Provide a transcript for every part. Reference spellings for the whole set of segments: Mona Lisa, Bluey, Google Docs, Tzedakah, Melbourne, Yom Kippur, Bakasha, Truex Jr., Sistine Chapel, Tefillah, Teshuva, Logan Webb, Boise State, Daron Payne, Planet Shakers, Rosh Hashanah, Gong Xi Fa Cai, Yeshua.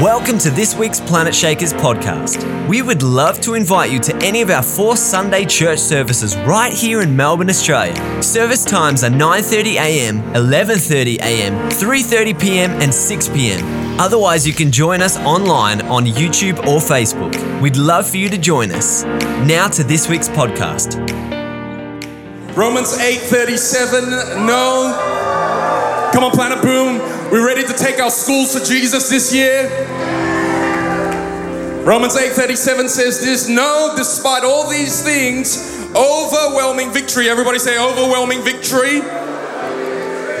Welcome to this week's Planet Shakers podcast. We would love to invite you to any of our 4 Sunday church services right here in Melbourne, Australia. Service times are 9:30 a.m, 11:30 a.m, 3:30 p.m. and 6 p.m. Otherwise, you can join us online on YouTube or Facebook. We'd love for you to join us. Now to this week's podcast. Romans 8:37, no. Come on, Planet Boom. We're ready to take our schools to Jesus this year. Romans 8:37 says this, no, despite all these things, overwhelming victory, everybody say overwhelming victory,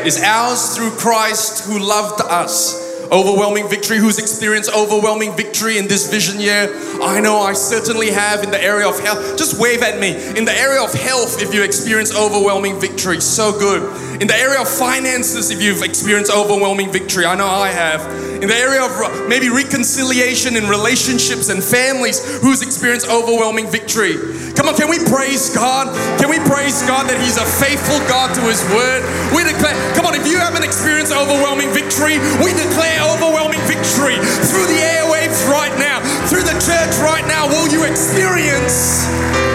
is ours through Christ who loved us. Overwhelming victory, who's experienced overwhelming victory in this vision year? I know I certainly have in the area of health. Just wave at me. In the area of health, if you experience overwhelming victory, so good. In the area of finances, if you've experienced overwhelming victory, I know I have. In the area of maybe reconciliation in relationships and families, who's experienced overwhelming victory? Come on, can we praise God? Can we praise God that He's a faithful God to His word? We declare, come on, if you haven't experienced overwhelming victory, we declare overwhelming victory through the airwaves right now, through the church right now. Will you experience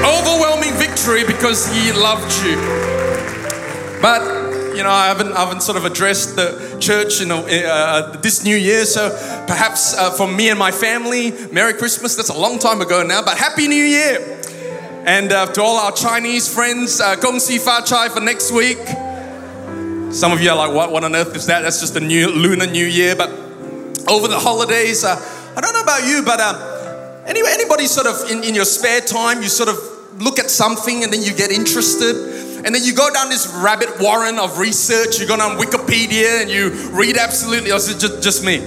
overwhelming victory because He loved you? But you know, I haven't sort of addressed the church in this new year, so perhaps for me and my family, Merry Christmas. That's a long time ago now, but Happy New Year. And to all our Chinese friends, Gong Xi Fa Cai for next week. Some of you are like, what on earth is that? That's just a new Lunar New Year. But over the holidays, I don't know about you, but anybody sort of in your spare time, you sort of look at something and then you get interested. And then you go down this rabbit warren of research. You go down Wikipedia and you read absolutely. Or is it just me?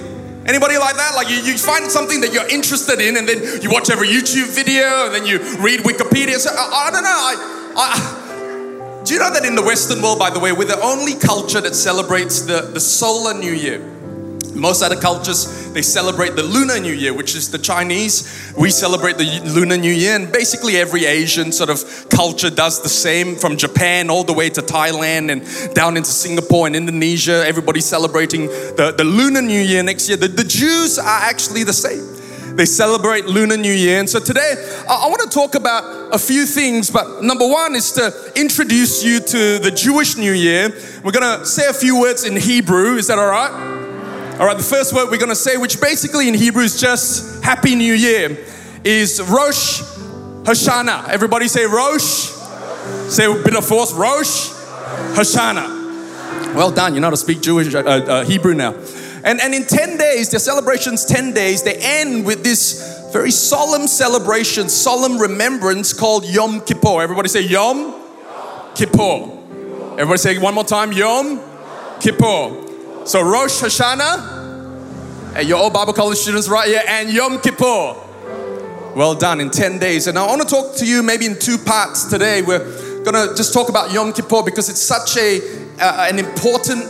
Anybody like that? Like you find something that you're interested in, and then you watch every YouTube video, and then you read Wikipedia. So I don't know. Do you know that in the Western world, by the way, we're the only culture that celebrates the solar new year? Most other cultures, they celebrate the Lunar New Year, which is the Chinese. We celebrate the Lunar New Year, and basically every Asian sort of culture does the same, from Japan all the way to Thailand and down into Singapore and Indonesia. Everybody's celebrating the Lunar New Year next year. The Jews are actually the same. They celebrate Lunar New Year. And so today, I want to talk about a few things, but number one is to introduce you to the Jewish New Year. We're going to say a few words in Hebrew. Is that all right? All right, the first word we're going to say, which basically in Hebrew is just Happy New Year, is Rosh Hashanah. Everybody say Rosh. Say a bit of force, Rosh Hashanah. Well done, you know how to speak Jewish Hebrew now. And in 10 days, their celebrations, 10 days, they end with this very solemn celebration, solemn remembrance called Yom Kippur. Everybody say Yom Kippur. Everybody say it one more time, Yom Kippur. So Rosh Hashanah, and your old Bible college students right here, and Yom Kippur. Well done, in 10 days. And I want to talk to you maybe in 2 parts today. We're going to just talk about Yom Kippur because it's such an important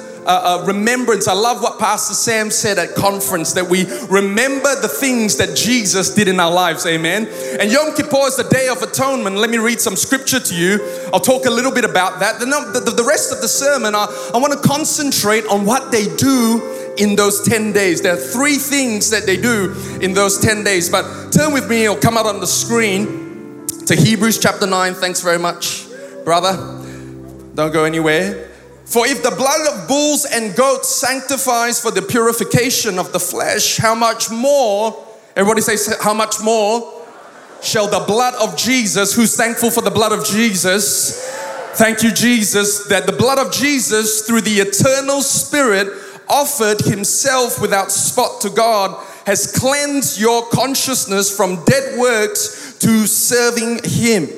remembrance. I love what Pastor Sam said at conference, that we remember the things that Jesus did in our lives, amen. And Yom Kippur is the Day of Atonement. Let me read some scripture to you. I'll talk a little bit about that. The rest of the sermon, I want to concentrate on what they do in those 10 days. There are 3 things that they do in those 10 days. But turn with me, it'll come out on the screen, to Hebrews chapter 9. Thanks very much, brother. Don't go anywhere. For if the blood of bulls and goats sanctifies for the purification of the flesh, how much more, everybody say, how much more shall the blood of Jesus, who's thankful for the blood of Jesus, thank you Jesus, that the blood of Jesus through the eternal Spirit offered Himself without spot to God, has cleansed your consciousness from dead works to serving Him.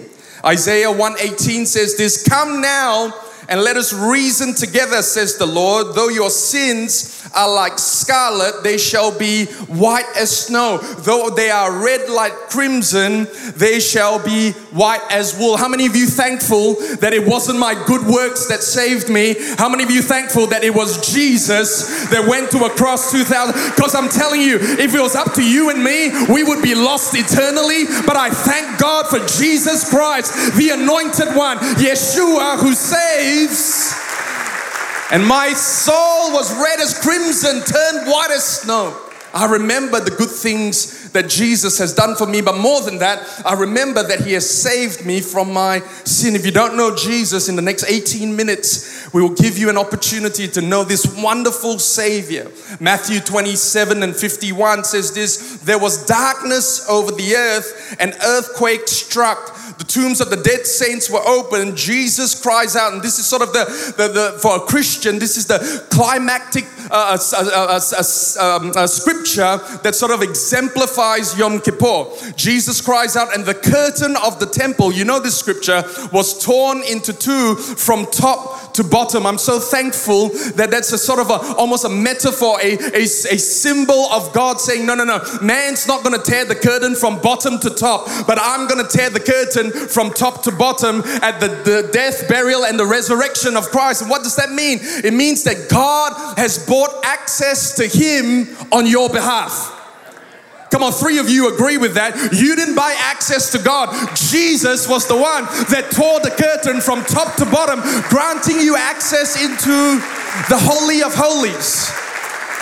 Isaiah 1:18 says this, come now, and let us reason together, says the Lord. Though your sins are like scarlet, they shall be white as snow. Though they are red like crimson, they shall be white as wool. How many of you thankful that it wasn't my good works that saved me? How many of you thankful that it was Jesus that went to a cross 2000? Because I'm telling you, if it was up to you and me, we would be lost eternally. But I thank God for Jesus Christ, the Anointed One, Yeshua, who saves. And my soul was red as crimson, turned white as snow. I remember the good things that Jesus has done for me, but more than that, I remember that He has saved me from my sin. If you don't know Jesus, in the next 18 minutes, we will give you an opportunity to know this wonderful Savior. Matthew 27:51 says this: there was darkness over the earth, an earthquake struck. The tombs of the dead saints were open. Jesus cries out, and this is sort of the for a Christian, this is the climactic scripture that sort of exemplifies Yom Kippur. Jesus cries out, and the curtain of the temple, you know this scripture, was torn into two from top to bottom. I'm so thankful that that's a sort of almost a metaphor, a symbol of God saying, no, man's not going to tear the curtain from bottom to top, but I'm going to tear the curtain from top to bottom at the death, burial, and the resurrection of Christ. And what does that mean? It means that God has bought access to Him on your behalf. Come on, three of you agree with that. You didn't buy access to God. Jesus was the one that tore the curtain from top to bottom, granting you access into the Holy of Holies.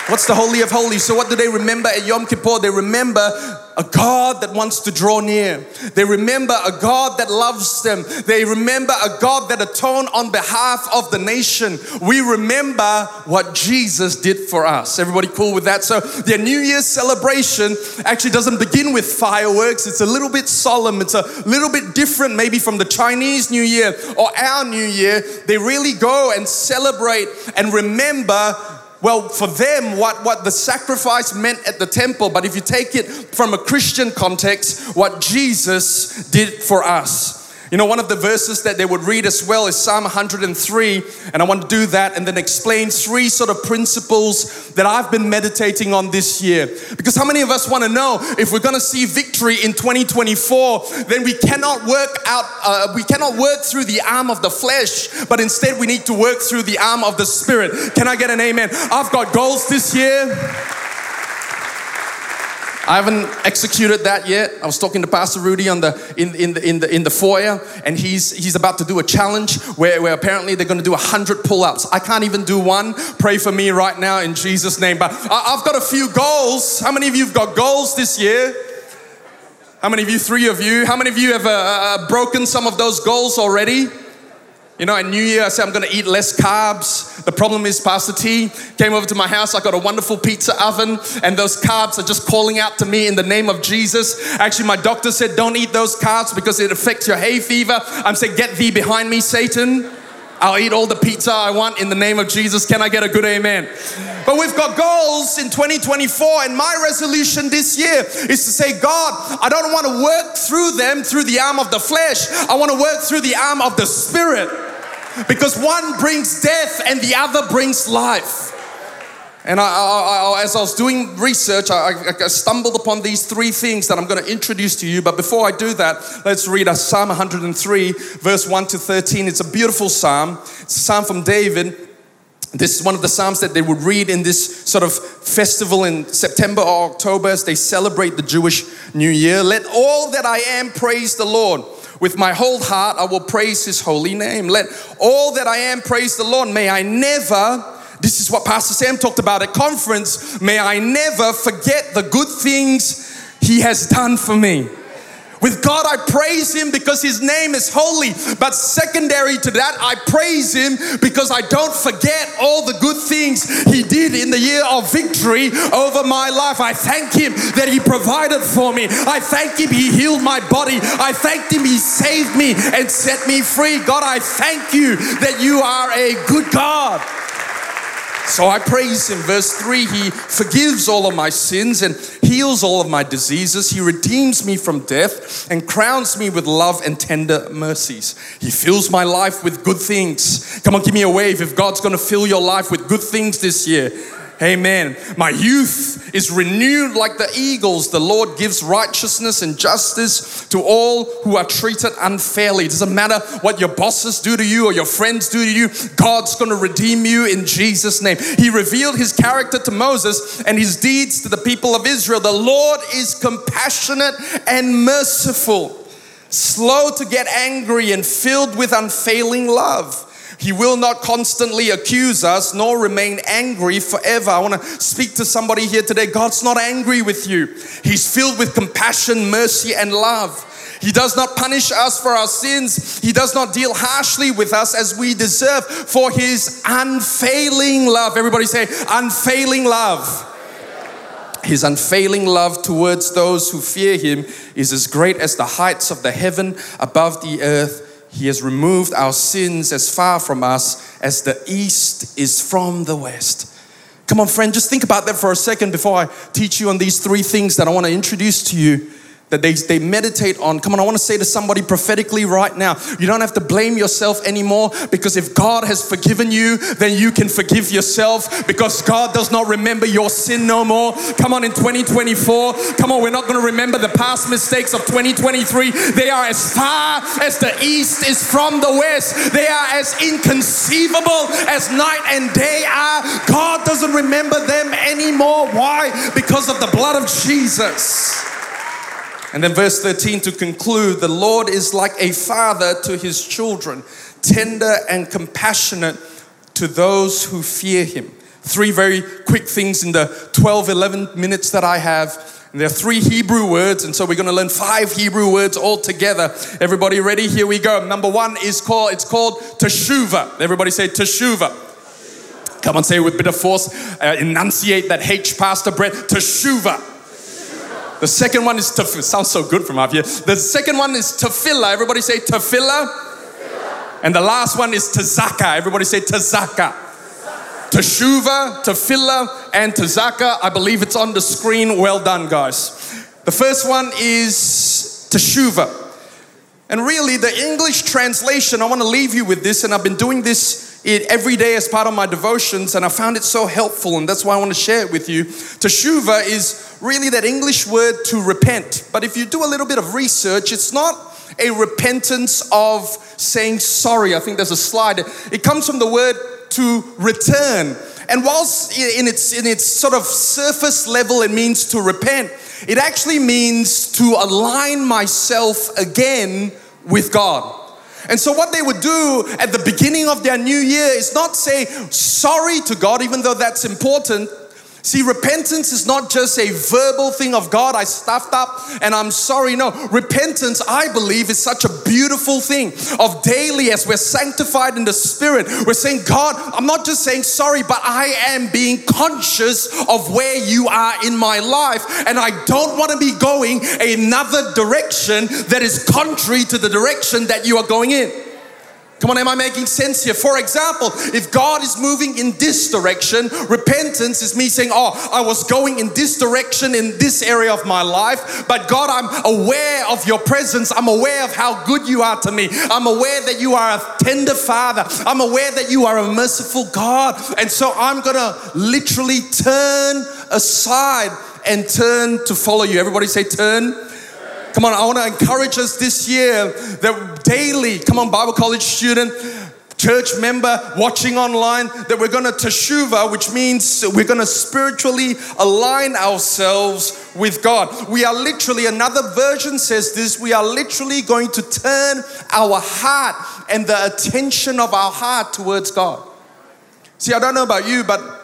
What's the Holy of Holies? So what do they remember at Yom Kippur? They remember a God that wants to draw near. They remember a God that loves them. They remember a God that atoned on behalf of the nation. We remember what Jesus did for us. Everybody cool with that? So their New Year's celebration actually doesn't begin with fireworks. It's a little bit solemn. It's a little bit different maybe from the Chinese New Year or our New Year. They really go and celebrate and remember, well, for them, what the sacrifice meant at the temple. But if you take it from a Christian context, what Jesus did for us. You know, one of the verses that they would read as well is Psalm 103, and I want to do that and then explain three sort of principles that I've been meditating on this year. Because how many of us want to know if we're going to see victory in 2024, then we cannot work through the arm of the flesh, but instead we need to work through the arm of the Spirit. Can I get an amen? I've got goals this year. I haven't executed that yet. I was talking to Pastor Rudy in the foyer, and he's about to do a challenge where apparently they're going to do 100 pull-ups. I can't even do one. Pray for me right now in Jesus' name. But I've got a few goals. How many of you've got goals this year? How many of you? Three of you. How many of you have broken some of those goals already? You know, at New Year, I said, I'm going to eat less carbs. The problem is Pastor T came over to my house. I got a wonderful pizza oven, and those carbs are just calling out to me in the name of Jesus. Actually, my doctor said, don't eat those carbs because it affects your hay fever. I'm saying, get thee behind me, Satan. I'll eat all the pizza I want in the name of Jesus. Can I get a good amen? But we've got goals in 2024, and my resolution this year is to say, God, I don't want to work through them through the arm of the flesh. I want to work through the arm of the Spirit, because one brings death and the other brings life. And I as I was doing research, I stumbled upon these three things that I'm going to introduce to you. But before I do that, let's read Psalm 103, verse 1 to 13. It's a beautiful psalm. It's a psalm from David. This is one of the psalms that they would read in this sort of festival in September or October as they celebrate the Jewish New Year. Let all that I am praise the Lord. With my whole heart, I will praise His holy name. Let all that I am praise the Lord. May I never... This is what Pastor Sam talked about at conference. May I never forget the good things He has done for me. With God, I praise Him because His name is holy. But secondary to that, I praise Him because I don't forget all the good things He did in the year of victory over my life. I thank Him that He provided for me. I thank Him He healed my body. I thank Him He saved me and set me free. God, I thank You that You are a good God. So I praise Him. Verse 3, He forgives all of my sins and heals all of my diseases. He redeems me from death and crowns me with love and tender mercies. He fills my life with good things. Come on, give me a wave if God's going to fill your life with good things this year. Amen. My youth is renewed like the eagles. The Lord gives righteousness and justice to all who are treated unfairly. It doesn't matter what your bosses do to you or your friends do to you. God's going to redeem you in Jesus' name. He revealed His character to Moses and His deeds to the people of Israel. The Lord is compassionate and merciful, slow to get angry and filled with unfailing love. He will not constantly accuse us nor remain angry forever. I want to speak to somebody here today. God's not angry with you. He's filled with compassion, mercy, and love. He does not punish us for our sins. He does not deal harshly with us as we deserve, for His unfailing love. Everybody say, unfailing love. His unfailing love towards those who fear Him is as great as the heights of the heaven above the earth. He has removed our sins as far from us as the east is from the west. Come on, friend, just think about that for a second before I teach you on these three things that I want to introduce to you, that they meditate on. Come on, I want to say to somebody prophetically right now, you don't have to blame yourself anymore, because if God has forgiven you, then you can forgive yourself, because God does not remember your sin no more. Come on, in 2024, come on, we're not going to remember the past mistakes of 2023. They are as far as the east is from the west. They are as inconceivable as night and day are. God doesn't remember them anymore. Why? Because of the blood of Jesus. And then verse 13 to conclude, the Lord is like a father to His children, tender and compassionate to those who fear Him. Three very quick things in the 11 minutes that I have. And there are three Hebrew words, and so we're going to learn five Hebrew words all together. Everybody ready? Here we go. Number one is called Teshuva. Everybody say Teshuva. Come on, say it with a bit of force. Enunciate that H, Pastor Brett. Teshuva. The second one is tefillah. Sounds so good from up here. The second one is tefillah. Everybody say tefillah. And the last one is tzedakah. Everybody say tzedakah. Teshuva, tefillah, and tzedakah. I believe it's on the screen. Well done, guys. The first one is teshuva. And really, the English translation, I want to leave you with this, and I've been doing this every day as part of my devotions, and I found it so helpful, and that's why I want to share it with you. Teshuva is really that English word to repent. But if you do a little bit of research, it's not a repentance of saying sorry. I think there's a slide. It comes from the word to return. And whilst in its sort of surface level it means to repent, it actually means to align myself again with God. And so what they would do at the beginning of their new year is not say sorry to God, even though that's important. See, repentance is not just a verbal thing of God, I stuffed up and I'm sorry. No, repentance, I believe, is such a beautiful thing of daily, as we're sanctified in the Spirit. We're saying, God, I'm not just saying sorry, but I am being conscious of where you are in my life, and I don't want to be going another direction that is contrary to the direction that you are going in. Come on, am I making sense here? For example, if God is moving in this direction, repentance is me saying, oh, I was going in this direction in this area of my life, but God, I'm aware of your presence. I'm aware of how good you are to me. I'm aware that you are a tender father. I'm aware that you are a merciful God. And so I'm going to literally turn aside and turn to follow you. Everybody say turn. Come on, I want to encourage us this year that daily, come on, Bible college student, church member, watching online, that we're going to teshuva, which means we're going to spiritually align ourselves with God. We are literally, another version says this, we are literally going to turn our heart and the attention of our heart towards God. See, I don't know about you, but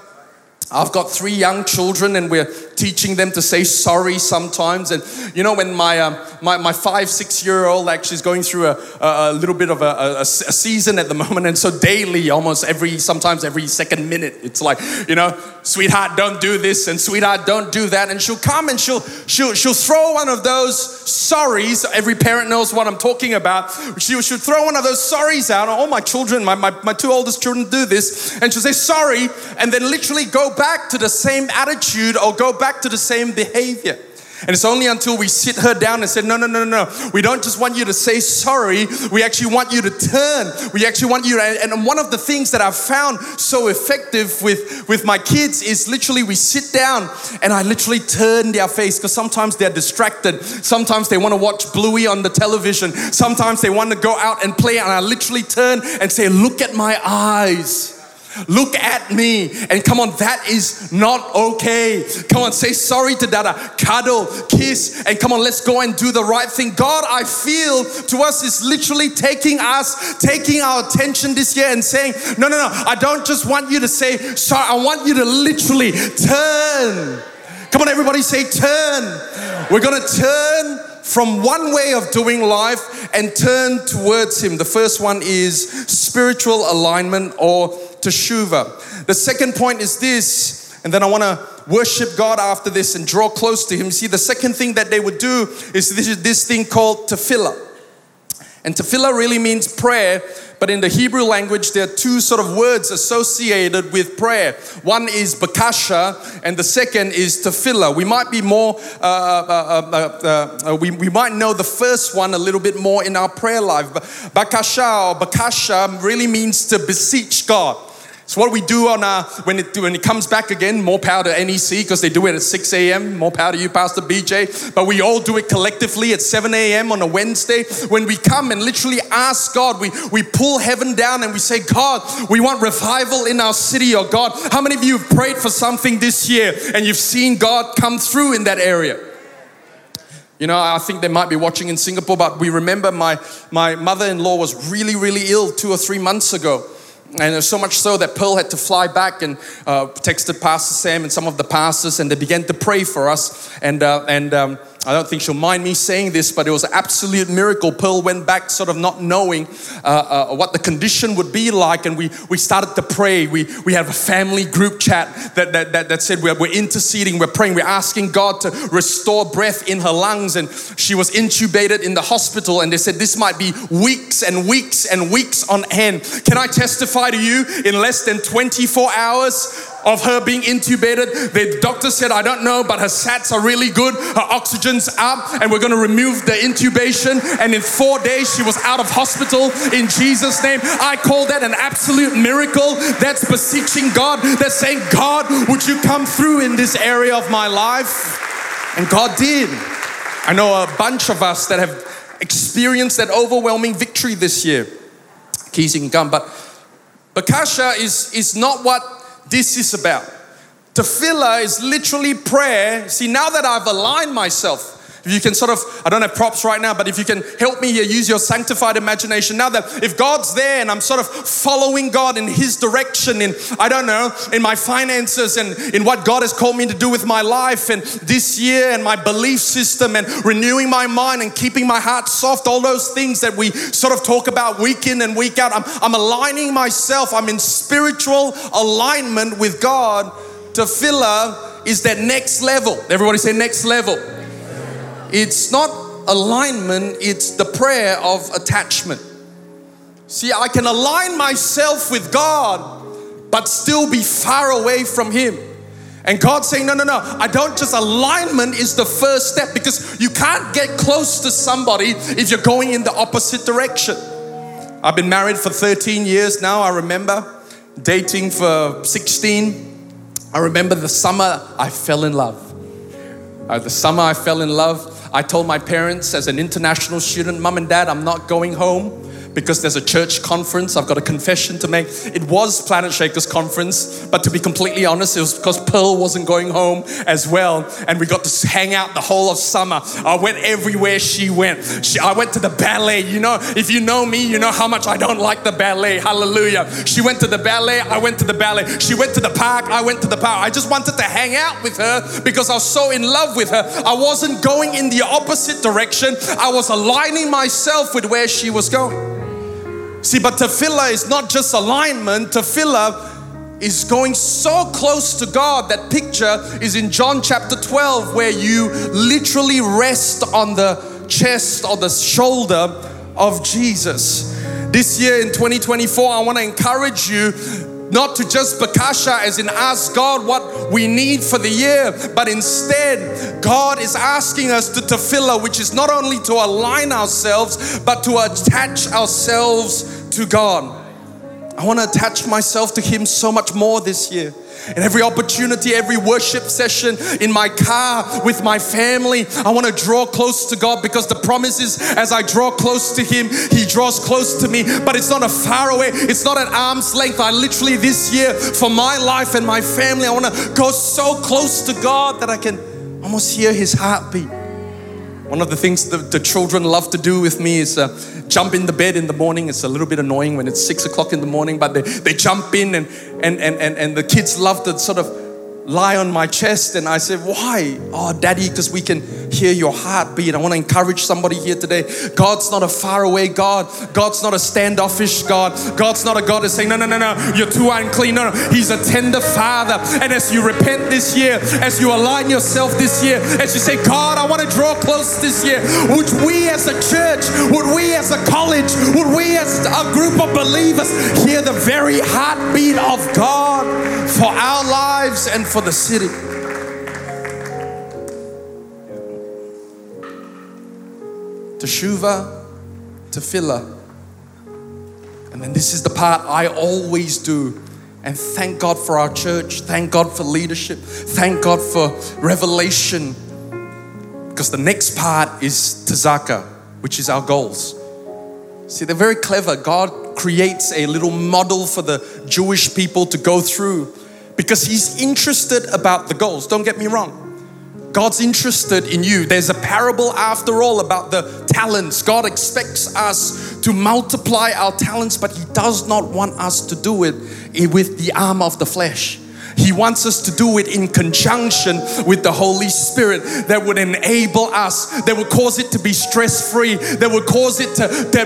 I've got three young children, and we're teaching them to say sorry sometimes. And you know, when my 5-6-year-old actually is going through a little bit of a season at the moment, and so daily, almost sometimes every second minute, it's like, you know, sweetheart, don't do this, and sweetheart, don't do that. And she'll come and she'll throw one of those sorries. Every parent knows what I'm talking about. She'll throw one of those sorries out. All my children, my two oldest children do this, and she'll say sorry, and then literally go back to the same attitude or go back to the same behavior. And it's only until we sit her down and say, no, we don't just want you to say sorry, we actually want you to turn. We actually want you to, and one of the things that I've found so effective with my kids is literally we sit down and I literally turn their face, because sometimes they're distracted. Sometimes they want to watch Bluey on the television. Sometimes they want to go out and play, and I literally turn and say, look at my eyes. Look at me. And come on, that is not okay. Come on, say sorry to Dada. Cuddle, kiss, and come on, let's go and do the right thing. God, I feel to us is literally taking our attention this year and saying, no, I don't just want you to say sorry. I want you to literally turn. Come on, everybody say turn. We're going to turn from one way of doing life and turn towards Him. The first one is spiritual alignment or Teshuva. The second point is this, and then I want to worship God after this and draw close to Him. See, the second thing that they would do is this thing called Tefillah. And Tefillah really means prayer, but in the Hebrew language, there are two sort of words associated with prayer. One is bakasha, and the second is tefillah. We might be more, we might know the first one a little bit more in our prayer life. But bakasha really means to beseech God. It's what we do on our, when it comes back again, more power to NEC because they do it at 6 a.m. More power to you, Pastor BJ. But we all do it collectively at 7 a.m. on a Wednesday when we come and literally ask God. We pull heaven down and we say, God, we want revival in our city. Or God, how many of you have prayed for something this year and you've seen God come through in that area? You know, I think they might be watching in Singapore, but we remember my mother-in-law was really, really ill 2 or 3 months ago. And so much so that Pearl had to fly back and texted Pastor Sam and some of the pastors, and they began to pray for us. And I don't think she'll mind me saying this, but it was an absolute miracle. Pearl went back sort of not knowing what the condition would be like, and we started to pray. We have a family group chat that said we're interceding, we're praying, we're asking God to restore breath in her lungs. And she was intubated in the hospital, and they said this might be weeks and weeks and weeks on end. Can I testify to you, in less than 24 hours of her being intubated, the doctor said, I don't know, but her sats are really good, her oxygen's up, and we're going to remove the intubation, and in 4 days she was out of hospital in Jesus' name. I call that an absolute miracle. That's beseeching God. That's saying, God, would you come through in this area of my life? And God did. I know a bunch of us that have experienced that overwhelming victory this year. Keys, you can come, but bakasha is not what this is about. Tefillah is literally prayer. See, now that I've aligned myself, if you can sort of, I don't have props right now, but if you can help me here, use your sanctified imagination. Now that if God's there and I'm sort of following God in His direction in my finances and in what God has called me to do with my life and this year and my belief system and renewing my mind and keeping my heart soft, all those things that we sort of talk about week in and week out, I'm aligning myself. I'm in spiritual alignment with God. Tefillah is that next level. Everybody say next level. It's not alignment, it's the prayer of attachment. See, I can align myself with God, but still be far away from Him. And God's saying, no, I don't just, alignment is the first step, because you can't get close to somebody if you're going in the opposite direction. I've been married for 13 years now, I remember. Dating for 16. I remember the summer I fell in love. I told my parents as an international student, Mum and Dad, I'm not going home because there's a church conference. I've got a confession to make. It was Planet Shakers conference, but to be completely honest, it was because Pearl wasn't going home as well, and we got to hang out the whole of summer. I went everywhere she went. I went to the ballet. You know, if you know me, you know how much I don't like the ballet. Hallelujah. She went to the ballet. I went to the ballet. She went to the park. I went to the park. I just wanted to hang out with her because I was so in love with her. I wasn't going in the opposite direction. I was aligning myself with where she was going. See, but tefillah is not just alignment. Tefillah is going so close to God. That picture is in John chapter 12, where you literally rest on the chest or the shoulder of Jesus. This year in 2024, I want to encourage you not to just bakasha as in ask God what we need for the year, but instead God is asking us to tefillah, which is not only to align ourselves, but to attach ourselves to God. I want to attach myself to Him so much more this year. And every opportunity, every worship session, in my car, with my family, I want to draw close to God, because the promise is, as I draw close to Him, He draws close to me. But it's not a far away, it's not at arm's length. I literally this year, for my life and my family, I want to go so close to God that I can almost hear His heartbeat. One of the things the children love to do with me is jump in the bed in the morning. It's a little bit annoying when it's 6 o'clock in the morning, but they jump in and the kids love to sort of lie on my chest, and I said, why? Oh, Daddy, because we can hear your heartbeat. I want to encourage somebody here today. God's not a faraway God. God's not a standoffish God. God's not a God that's saying, no, you're too unclean. No, He's a tender Father. And as you repent this year, as you align yourself this year, as you say, God, I want to draw close this year, would we as a church, would we as a college, would we as a group of believers hear the very heartbeat of God for our lives and for the city? Teshuva, Tefillah. And then this is the part I always do. And thank God for our church. Thank God for leadership. Thank God for revelation. Because the next part is Tzedakah, which is our goals. See, they're very clever. God creates a little model for the Jewish people to go through, because He's interested about the goals. Don't get me wrong. God's interested in you. There's a parable after all about the talents. God expects us to multiply our talents, but He does not want us to do it with the arm of the flesh. He wants us to do it in conjunction with the Holy Spirit, that would enable us, that would cause it to be stress-free, that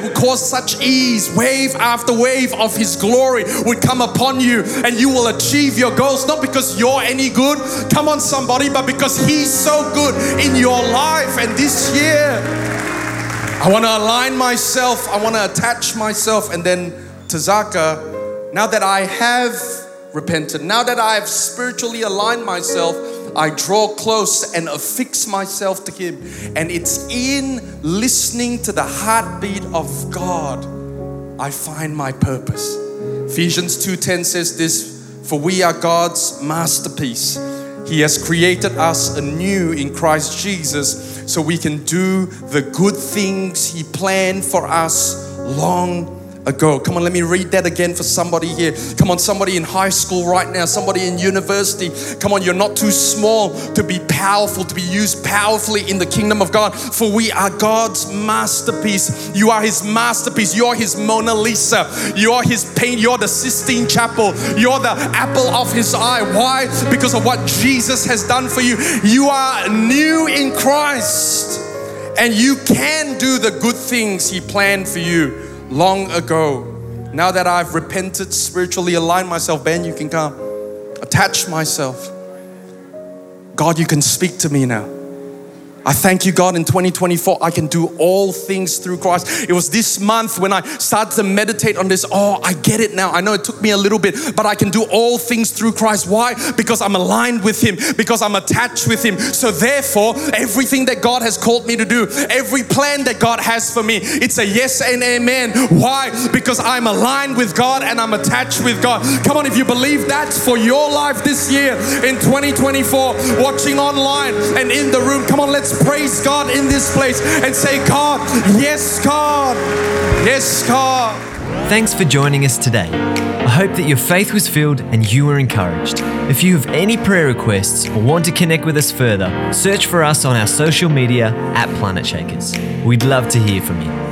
would cause such ease. Wave after wave of His glory would come upon you, and you will achieve your goals, not because you're any good, come on somebody, but because He's so good in your life. And this year, I want to align myself, I want to attach myself, and then Tzedakah, now that I have repented, now that I have spiritually aligned myself, I draw close and affix myself to Him. And it's in listening to the heartbeat of God I find my purpose. Ephesians 2:10 says this, for we are God's masterpiece. He has created us anew in Christ Jesus so we can do the good things He planned for us long ago. Come on, let me read that again for somebody here. Come on, somebody in high school right now, somebody in university. Come on, you're not too small to be powerful, to be used powerfully in the kingdom of God. For we are God's masterpiece. You are His masterpiece. You are His Mona Lisa. You are His paint. You're the Sistine Chapel. You're the apple of His eye. Why? Because of what Jesus has done for you. You are new in Christ, and you can do the good things He planned for you long ago. Now that I've repented, spiritually aligned myself, Ben, you can come. Attach myself. God, you can speak to me now. I thank you, God, in 2024, I can do all things through Christ. It was this month when I started to meditate on this. Oh, I get it now. I know it took me a little bit, but I can do all things through Christ. Why? Because I'm aligned with Him, because I'm attached with Him. So therefore, everything that God has called me to do, every plan that God has for me, it's a yes and amen. Why? Because I'm aligned with God and I'm attached with God. Come on, if you believe that's for your life this year, in 2024, watching online and in the room, come on, let's praise God in this place and say, God, yes, God, yes, God. Thanks for joining us today. I hope that your faith was filled and you were encouraged. If you have any prayer requests or want to connect with us further, search for us on our social media at Planet Shakers. We'd love to hear from you.